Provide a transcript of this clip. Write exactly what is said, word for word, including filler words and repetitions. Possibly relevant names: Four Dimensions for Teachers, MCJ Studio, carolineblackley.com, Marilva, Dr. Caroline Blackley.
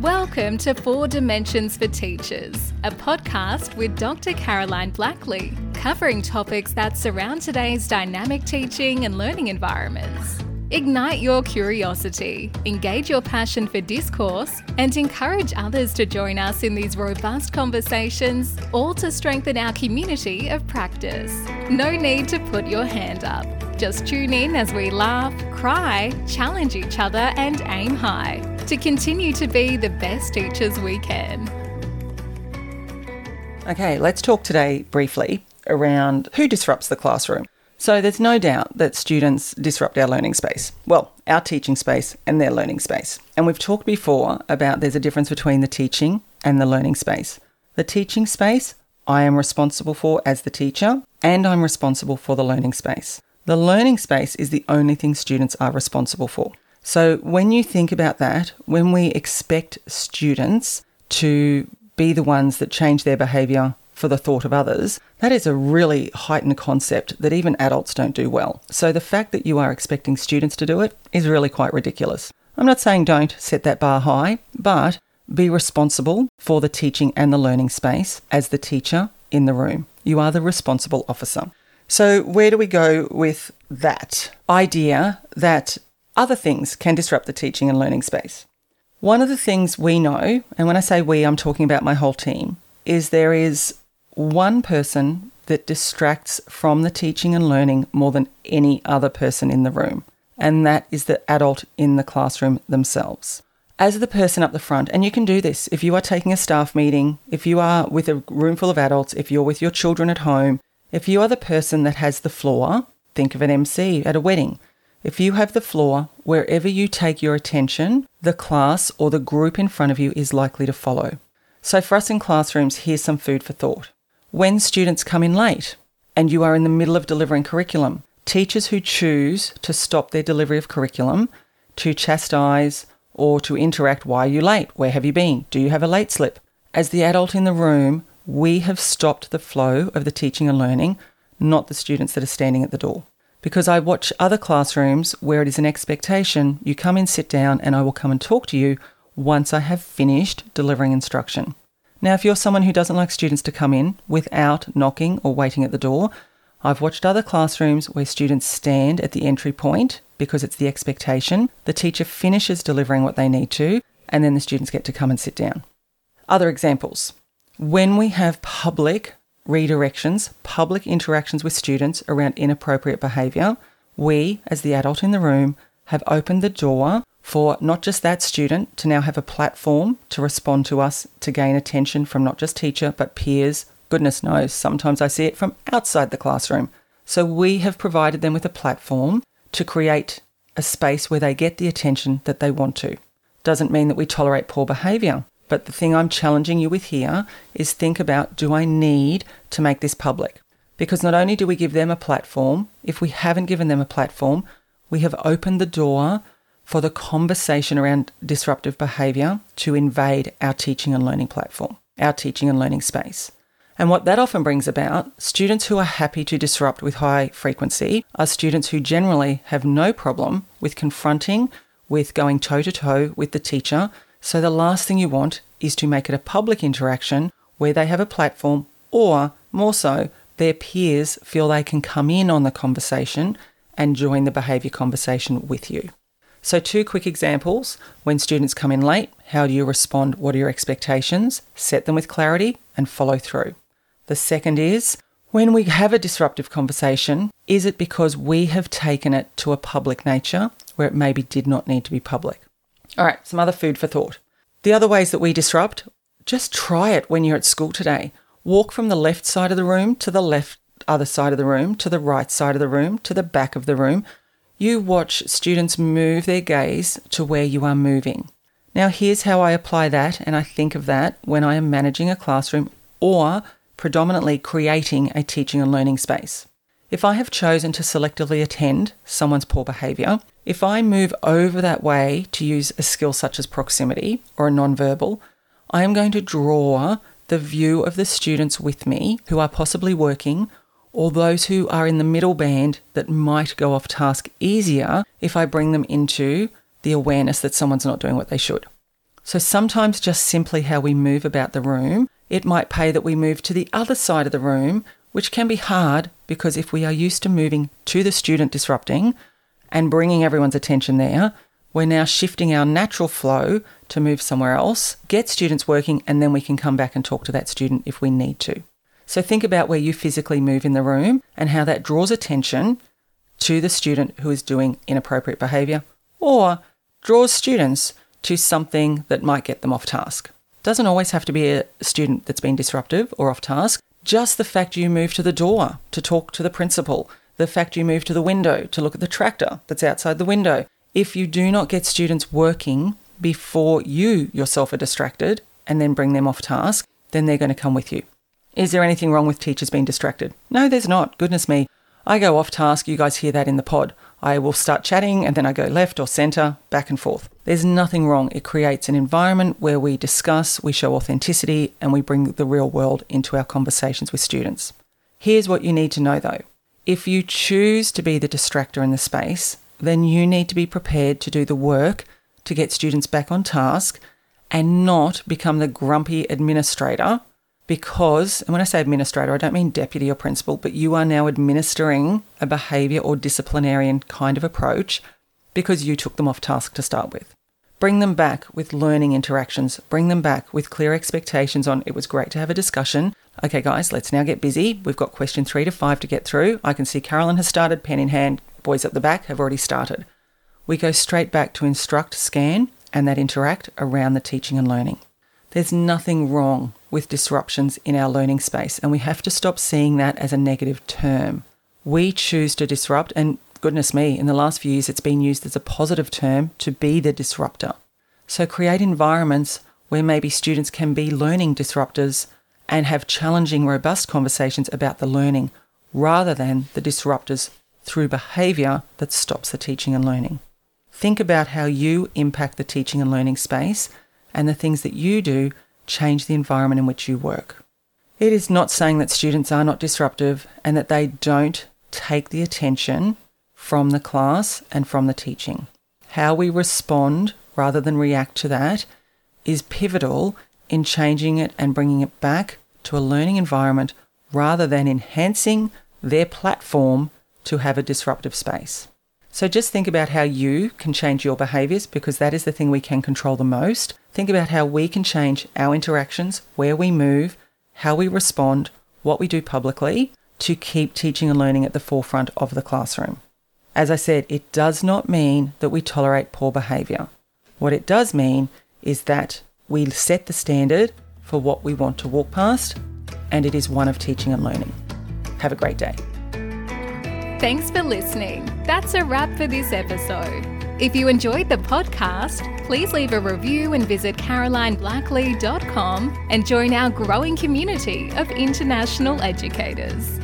Welcome to Four Dimensions for Teachers, a podcast with Doctor Caroline Blackley, covering topics that surround today's dynamic teaching and learning environments. Ignite your curiosity, engage your passion for discourse, and encourage others to join us in these robust conversations, all to strengthen our community of practice. No need to put your hand up. Just tune in as we laugh, cry, challenge each other, and aim high to continue to be the best teachers we can. Okay, let's talk today briefly around who disrupts the classroom. So there's no doubt that students disrupt our learning space, well, our teaching space and their learning space. And we've talked before about there's a difference between the teaching and the learning space. The teaching space I am responsible for as the teacher, and I'm responsible for the learning space. The learning space is the only thing students are responsible for. So when you think about that, when we expect students to be the ones that change their behaviour for the thought of others, that is a really heightened concept that even adults don't do well. So the fact that you are expecting students to do it is really quite ridiculous. I'm not saying don't set that bar high, but be responsible for the teaching and the learning space as the teacher in the room. You are the responsible officer. So where do we go with that idea that other things can disrupt the teaching and learning space? One of the things we know, and when I say we, I'm talking about my whole team, is there is one person that distracts from the teaching and learning more than any other person in the room, and that is the adult in the classroom themselves. As the person up the front, and you can do this if you are taking a staff meeting, if you are with a room full of adults, if you're with your children at home, if you are the person that has the floor, think of an M C at a wedding. If you have the floor, wherever you take your attention, the class or the group in front of you is likely to follow. So for us in classrooms, here's some food for thought. When students come in late and you are in the middle of delivering curriculum, teachers who choose to stop their delivery of curriculum to chastise or to interact, why are you late? Where have you been? Do you have a late slip? As the adult in the room, we have stopped the flow of the teaching and learning, not the students that are standing at the door. Because I watch other classrooms where it is an expectation, you come in, sit down, and I will come and talk to you once I have finished delivering instruction. Now, if you're someone who doesn't like students to come in without knocking or waiting at the door, I've watched other classrooms where students stand at the entry point because it's the expectation. The teacher finishes delivering what they need to, and then the students get to come and sit down. Other examples. When we have public redirections, public interactions with students around inappropriate behaviour, we, as the adult in the room, have opened the door for not just that student to now have a platform to respond to us, to gain attention from not just teacher, but peers. Goodness knows, sometimes I see it from outside the classroom. So we have provided them with a platform to create a space where they get the attention that they want to. Doesn't mean that we tolerate poor behaviour, but the thing I'm challenging you with here is think about, do I need to make this public? Because not only do we give them a platform, if we haven't given them a platform, we have opened the door for the conversation around disruptive behaviour to invade our teaching and learning platform, our teaching and learning space. And what that often brings about, students who are happy to disrupt with high frequency are students who generally have no problem with confronting, with going toe-to-toe with the teacher. So the last thing you want is to make it a public interaction where they have a platform, or more so, their peers feel they can come in on the conversation and join the behaviour conversation with you. So two quick examples. When students come in late, how do you respond? What are your expectations? Set them with clarity and follow through. The second is, when we have a disruptive conversation, is it because we have taken it to a public nature where it maybe did not need to be public? All right, some other food for thought. The other ways that we disrupt, just try it when you're at school today. Walk from the left side of the room to the left other side of the room, to the right side of the room, to the back of the room. You watch students move their gaze to where you are moving. Now, here's how I apply that, and I think of that when I am managing a classroom or predominantly creating a teaching and learning space. If I have chosen to selectively attend someone's poor behaviour, if I move over that way to use a skill such as proximity or a nonverbal, I am going to draw the view of the students with me who are possibly working, or those who are in the middle band that might go off task easier if I bring them into the awareness that someone's not doing what they should. So sometimes just simply how we move about the room, it might pay that we move to the other side of the room, which can be hard because if we are used to moving to the student disrupting and bringing everyone's attention there, we're now shifting our natural flow to move somewhere else, get students working, and then we can come back and talk to that student if we need to. So think about where you physically move in the room and how that draws attention to the student who is doing inappropriate behaviour or draws students to something that might get them off task. Doesn't always have to be a student that's been disruptive or off task. Just the fact you move to the door to talk to the principal, the fact you move to the window to look at the tractor that's outside the window. If you do not get students working before you yourself are distracted and then bring them off task, then they're going to come with you. Is there anything wrong with teachers being distracted? No, there's not. Goodness me. I go off task. You guys hear that in the pod. I will start chatting and then I go left or centre, back and forth. There's nothing wrong. It creates an environment where we discuss, we show authenticity, and we bring the real world into our conversations with students. Here's what you need to know though. If you choose to be the distractor in the space, then you need to be prepared to do the work to get students back on task and not become the grumpy administrator because, and when I say administrator, I don't mean deputy or principal, but you are now administering a behaviour or disciplinarian kind of approach because you took them off task to start with. Bring them back with learning interactions. Bring them back with clear expectations on, it was great to have a discussion. Okay, guys, let's now get busy. We've got question three to five to get through. I can see Carolyn has started, pen in hand. Boys at the back have already started. We go straight back to instruct, scan, and that interact around the teaching and learning. There's nothing wrong with disruptions in our learning space, and we have to stop seeing that as a negative term. We choose to disrupt, and goodness me, in the last few years, it's been used as a positive term to be the disruptor. So create environments where maybe students can be learning disruptors and have challenging, robust conversations about the learning rather than the disruptors through behaviour that stops the teaching and learning. Think about how you impact the teaching and learning space, and the things that you do change the environment in which you work. It is not saying that students are not disruptive and that they don't take the attention from the class and from the teaching. How we respond rather than react to that is pivotal in changing it and bringing it back to a learning environment rather than enhancing their platform to have a disruptive space. So just think about how you can change your behaviours because that is the thing we can control the most. Think about how we can change our interactions, where we move, how we respond, what we do publicly to keep teaching and learning at the forefront of the classroom. As I said, it does not mean that we tolerate poor behaviour. What it does mean is that we set the standard for what we want to walk past, and it is one of teaching and learning. Have a great day. Thanks for listening. That's a wrap for this episode. If you enjoyed the podcast, please leave a review and visit caroline blackley dot com and join our growing community of international educators.